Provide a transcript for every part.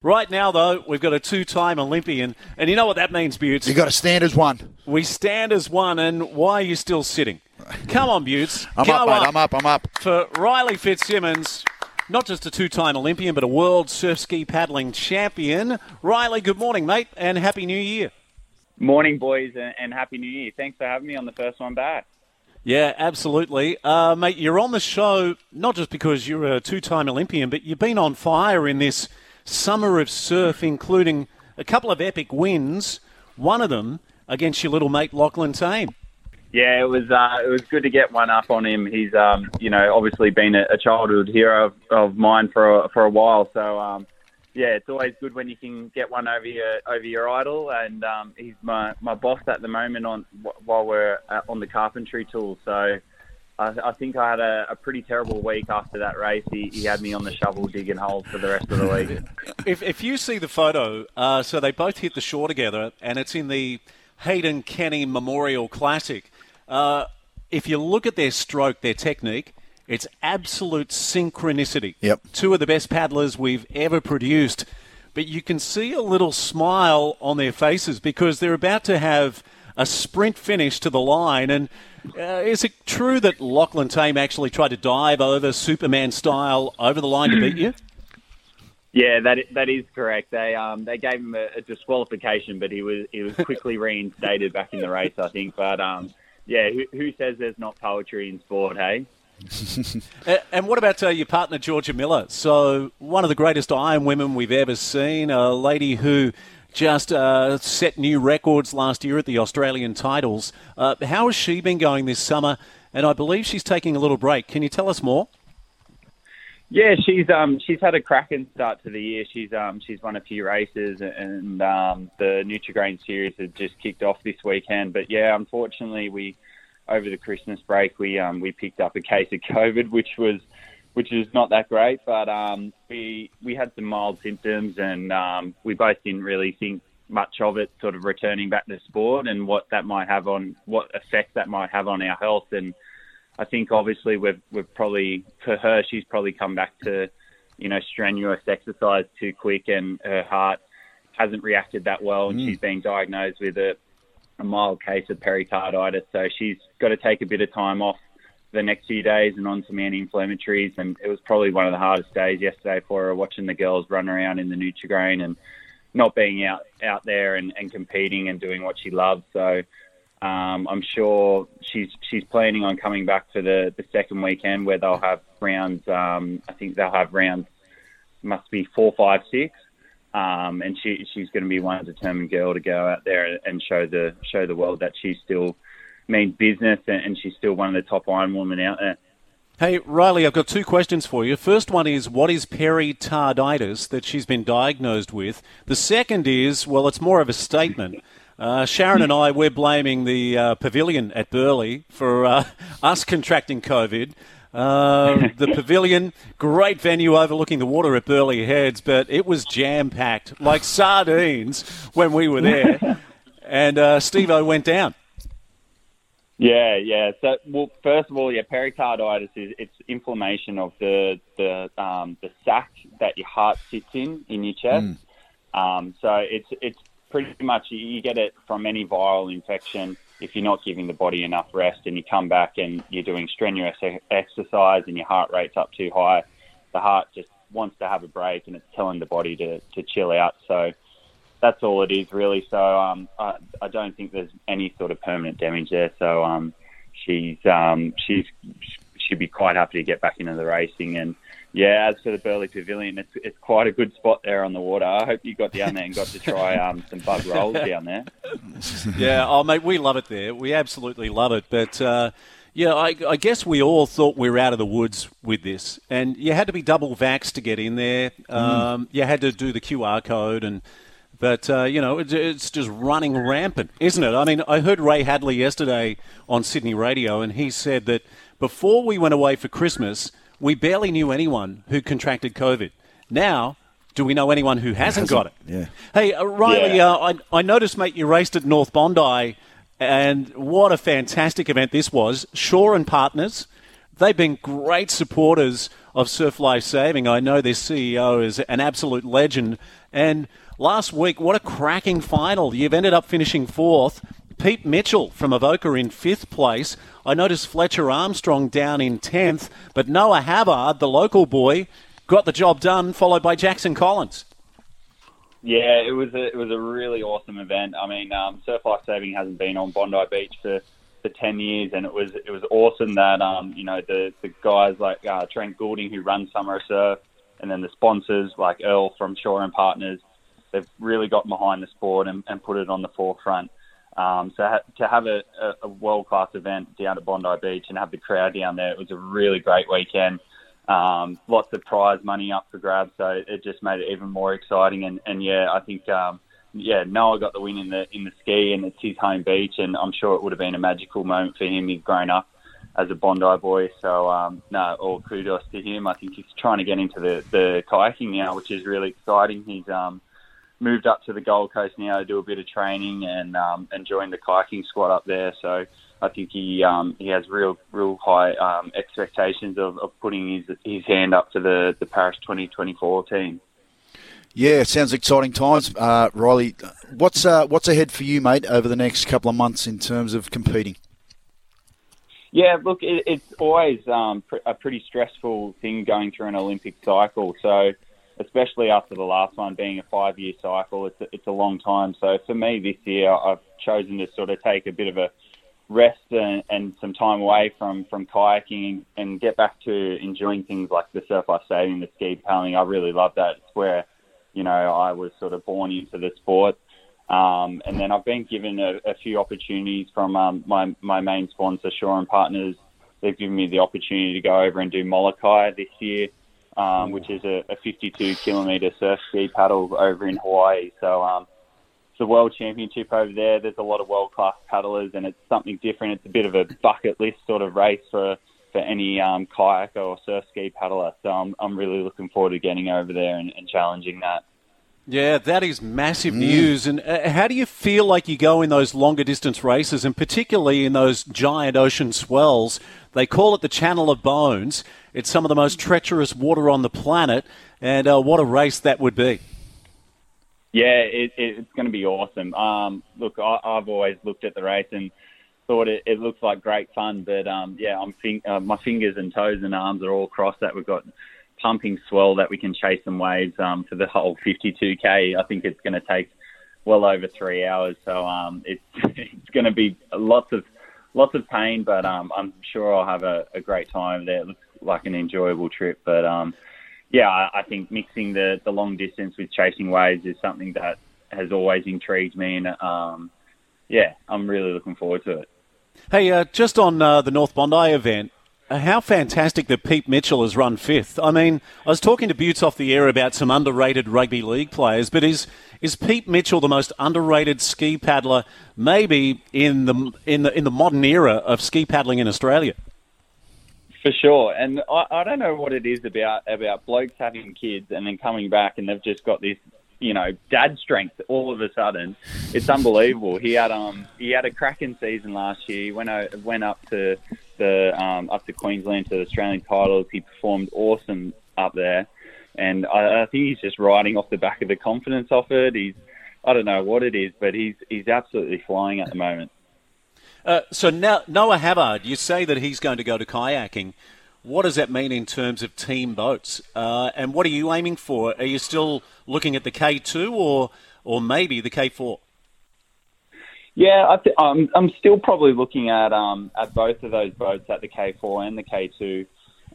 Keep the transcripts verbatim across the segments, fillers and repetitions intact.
Right now, though, we've got a two-time Olympian. And you know what that means, Butts? You've got to stand as one. We stand as one, and why are you still sitting? Come on, Butts. I'm up, mate. I'm up, I'm up. For Riley Fitzsimmons, not just a two-time Olympian, but a world surf ski paddling champion. Riley, good morning, mate, and Happy New Year. Morning, boys, and Happy New Year. Thanks for having me on the first one back. Yeah, absolutely. Uh, mate, you're on the show not just because you're a two-time Olympian, but you've been on fire in this summer of surf, including a couple of epic wins, one of them against your little mate Lachlan Tame. Yeah, it was uh, it was good to get one up on him. He's um, you know obviously been a, a childhood hero of, of mine for a, for a while. So um, yeah, it's always good when you can get one over your over your idol. And um, he's my, my boss at the moment on while we're on the carpentry tool. So I, I think I had a, a pretty terrible week after that race. He, he had me on the shovel digging holes for the rest of the week. If if you see the photo, uh, so they both hit the shore together, and it's in the Hayden-Kenny Memorial Classic. Uh, if you look at their stroke, their technique, it's absolute synchronicity. Yep. Two of the best paddlers we've ever produced. But you can see a little smile on their faces because they're about to have a sprint finish to the line. And uh, is it true that Lachlan Tame actually tried to dive over Superman style over the line to beat you? Yeah, that that is correct. They um they gave him a, a disqualification, but he was he was quickly reinstated back in the race, I think. But um yeah, who, who says there's not poetry in sport, hey? And what about uh, your partner Georgia Miller? So one of the greatest Iron women we've ever seen, a lady who just uh, set new records last year at the Australian titles. Uh, how has she been going this summer? And I believe she's taking a little break. Can you tell us more? Yeah, she's um, she's had a cracking start to the year. She's um, she's won a few races, and um, the Nutri-Grain series have just kicked off this weekend. But yeah, unfortunately, we over the Christmas break we um, we picked up a case of COVID, which was. Which is not that great, but um, we we had some mild symptoms, and um, we both didn't really think much of it. Sort of returning back to sport and what that might have on what effect that might have on our health. And I think obviously we've we've probably for her, she's probably come back to you know strenuous exercise too quick, and her heart hasn't reacted that well, and mm. she's been diagnosed with a, a mild case of pericarditis. So she's got to take a bit of time off the next few days and on some anti-inflammatories, and it was probably one of the hardest days yesterday for her, watching the girls run around in the Nutri-Grain and not being out, out there and, and competing and doing what she loves. So um, I'm sure she's she's planning on coming back for the, the second weekend where they'll have rounds, um, I think they'll have rounds, must be four, five, six, um, and she she's going to be one determined girl to go out there and show the show the world that she's still means business, and she's still one of the top Iron women out there. Hey, Riley, I've got two questions for you. First one is, what is pericarditis that she's been diagnosed with? The second is, well, it's more of a statement. Uh, Sharon and I, we're blaming the uh, pavilion at Burleigh for uh, us contracting COVID. Uh, the pavilion, great venue overlooking the water at Burleigh Heads, but it was jam-packed, like sardines, when we were there. And uh, Steve-O went down. Yeah, yeah. So, well, first of all, yeah, pericarditis is it's inflammation of the the um, the sac that your heart sits in in your chest. Mm. Um, so it's it's pretty much you get it from any viral infection if you're not giving the body enough rest, and you come back and you're doing strenuous exercise and your heart rate's up too high. The heart just wants to have a break, and it's telling the body to to chill out. So. That's all it is, really. So um, I, I don't think there's any sort of permanent damage there. So um, she's um, she's she'd be quite happy to get back into the racing. And yeah, as for the Burleigh Pavilion, it's it's quite a good spot there on the water. I hope you got down there and got to try um, some bug rolls down there. Yeah, oh mate, we love it there. We absolutely love it. But uh, yeah, I, I guess we all thought we were out of the woods with this. And you had to be double vaxxed to get in there. Um, mm. You had to do the Q R code and that, uh, you know, it's, it's just running rampant, isn't it? I mean, I heard Ray Hadley yesterday on Sydney radio, and he said that before we went away for Christmas, we barely knew anyone who contracted COVID. Now, do we know anyone who hasn't, hasn't. got it? Yeah. Hey, uh, Riley, yeah. Uh, I, I noticed, mate, you raced at North Bondi, and what a fantastic event this was. Shaw and Partners, they've been great supporters of Surf Life Saving. I know their C E O is an absolute legend. And last week, what a cracking final. You've ended up finishing fourth. Pete Mitchell from Avoca in fifth place. I noticed Fletcher Armstrong down in tenth. But Noah Havard, the local boy, got the job done, followed by Jackson Collins. Yeah, it was a, it was a really awesome event. I mean, um, Surf Life Saving hasn't been on Bondi Beach for... for ten years, and it was it was awesome that um you know the the guys like uh, Trent Goulding, who runs Summer Surf, and then the sponsors like Earl from Shaw and Partners, they've really got behind the sport and, and put it on the forefront. Um, so ha- to have a, a, a world class event down at Bondi Beach and have the crowd down there, it was a really great weekend. Um, lots of prize money up for grabs, so it just made it even more exciting. And, and yeah, I think. Um, Yeah, Noah got the win in the in the ski, and it's his home beach, and I'm sure it would have been a magical moment for him. He's grown up as a Bondi boy, so um, no, all kudos to him. I think he's trying to get into the, the kayaking now, which is really exciting. He's um, moved up to the Gold Coast now to do a bit of training and um, and join the kayaking squad up there. So I think he um, he has real real high um, expectations of, of putting his his hand up to the, the Paris twenty twenty-four team. Yeah, it sounds exciting times, uh, Riley. What's uh, what's ahead for you, mate, over the next couple of months in terms of competing? Yeah, look, it, it's always um, pr- a pretty stressful thing going through an Olympic cycle. So, especially after the last one being a five-year cycle, it's a, it's a long time. So for me this year, I've chosen to sort of take a bit of a rest and, and some time away from, from kayaking and get back to enjoying things like the surf life saving, the ski paddling. I really love that. It's where you know, I was sort of born into the sport. Um, and then I've been given a, a few opportunities from um, my, my main sponsor, Shaw and Partners. They've given me the opportunity to go over and do Molokai this year, um, which is a, a fifty-two kilometre surf ski paddle over in Hawaii. So um, it's a world championship over there. There's a lot of world-class paddlers, and it's something different. It's a bit of a bucket list sort of race for, for any um, kayaker or surf ski paddler. So I'm, I'm really looking forward to getting over there and, and challenging that. Yeah, that is massive news. And uh, how do you feel like you go in those longer distance races, and particularly in those giant ocean swells? They call it the Channel of Bones. It's some of the most treacherous water on the planet, and uh, what a race that would be. Yeah, it, it, it's going to be awesome. Um, look, I, I've always looked at the race and thought it, it looks like great fun, but um, yeah, I'm think, uh, my fingers and toes and arms are all crossed that we've got pumping swell that we can chase some waves um, for the whole fifty-two K. I think it's going to take well over three hours, so um, it's it's going to be lots of lots of pain, but um, I'm sure I'll have a, a great time there. It looks like an enjoyable trip, but um, yeah, I, I think mixing the, the long distance with chasing waves is something that has always intrigued me, and um, yeah, I'm really looking forward to it. Hey, uh, just on uh, the North Bondi event, how fantastic that Pete Mitchell has run fifth. I mean, I was talking to Butts off the air about some underrated rugby league players, but is is Pete Mitchell the most underrated ski paddler maybe in the in the in the modern era of ski paddling in Australia? For sure, and I, I don't know what it is about about blokes having kids and then coming back and they've just got this, you know, dad strength all of a sudden. It's unbelievable. He had um he had a cracking season last year. He went went up to the um, up to Queensland to the Australian titles. He performed awesome up there, and I, I think he's just riding off the back of the confidence offered. He's I don't know what it is, but he's he's absolutely flying at the moment. Uh, so now Noah Havard, you say that he's going to go to kayaking. What does that mean in terms of team boats? Uh, and what are you aiming for? Are you still looking at the K two or or maybe the K four? Yeah, I th- I'm, I'm still probably looking at um, at both of those boats, at the K four and the K two.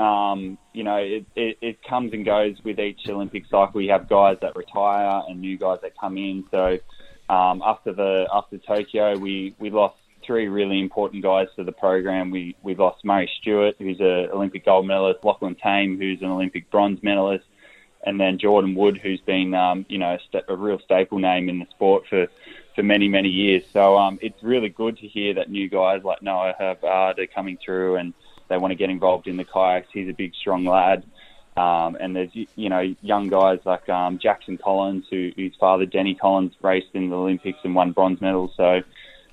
Um, you know, it, it, it comes and goes with each Olympic cycle. You have guys that retire and new guys that come in. So um, after the after Tokyo, we, we lost three really important guys to the program. We we lost Murray Stewart, who's an Olympic gold medalist, Lachlan Tame, who's an Olympic bronze medalist, and then Jordan Wood, who's been um, you know a, st- a real staple name in the sport for, for many many years. So um, it's really good to hear that new guys like Noah Havard are coming through and they want to get involved in the kayaks. He's a big strong lad, um, and there's you know young guys like um, Jackson Collins, who, whose father Denny Collins raced in the Olympics and won bronze medals. So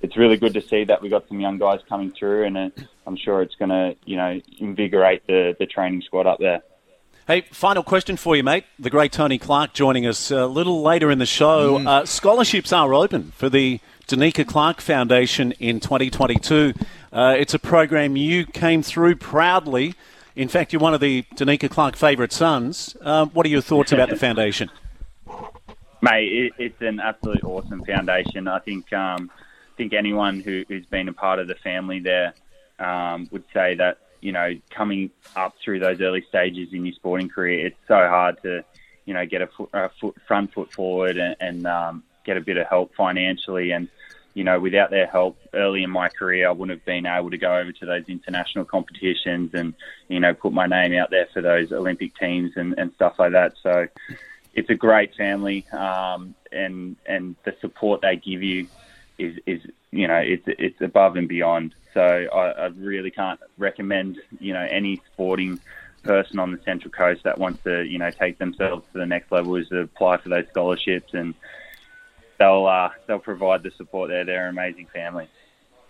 it's really good to see that we got some young guys coming through, and uh, I'm sure it's going to you know invigorate the, the training squad up there. Hey, final question for you, mate. The great Tony Clark joining us a little later in the show. Mm. Uh, scholarships are open for the Danika Clark Foundation in twenty twenty-two. Uh, it's a program you came through proudly. In fact, you're one of the Danika Clark favourite sons. Um, what are your thoughts about the foundation? Mate, it, it's an absolutely awesome foundation. I think um, I think anyone who, who's been a part of the family there um, would say that, you know, coming up through those early stages in your sporting career, it's so hard to, you know, get a, foot, a foot, front foot forward and, and um, get a bit of help financially. And, you know, without their help early in my career, I wouldn't have been able to go over to those international competitions and, you know, put my name out there for those Olympic teams and, and stuff like that. So it's a great family, um, and and the support they give you is, is you know, it's it's above and beyond. So I, I really can't recommend, you know, any sporting person on the Central Coast that wants to, you know, take themselves to the next level is to apply for those scholarships, and they'll uh, they'll provide the support there. They're an amazing family.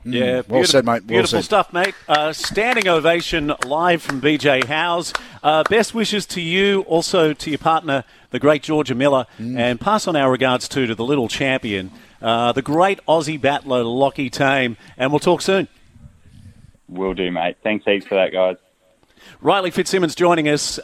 Yeah, well said, mate. Well beautiful said. Stuff, mate. Uh, standing ovation live from B J Howes. Uh, best wishes to you, also to your partner, the great Georgia Miller, mm. and pass on our regards too to the little champion, uh, the great Aussie battler Lachlan Tame. And we'll talk soon. Will do, mate. Thanks heaps for that, guys. Riley Fitzsimmons joining us.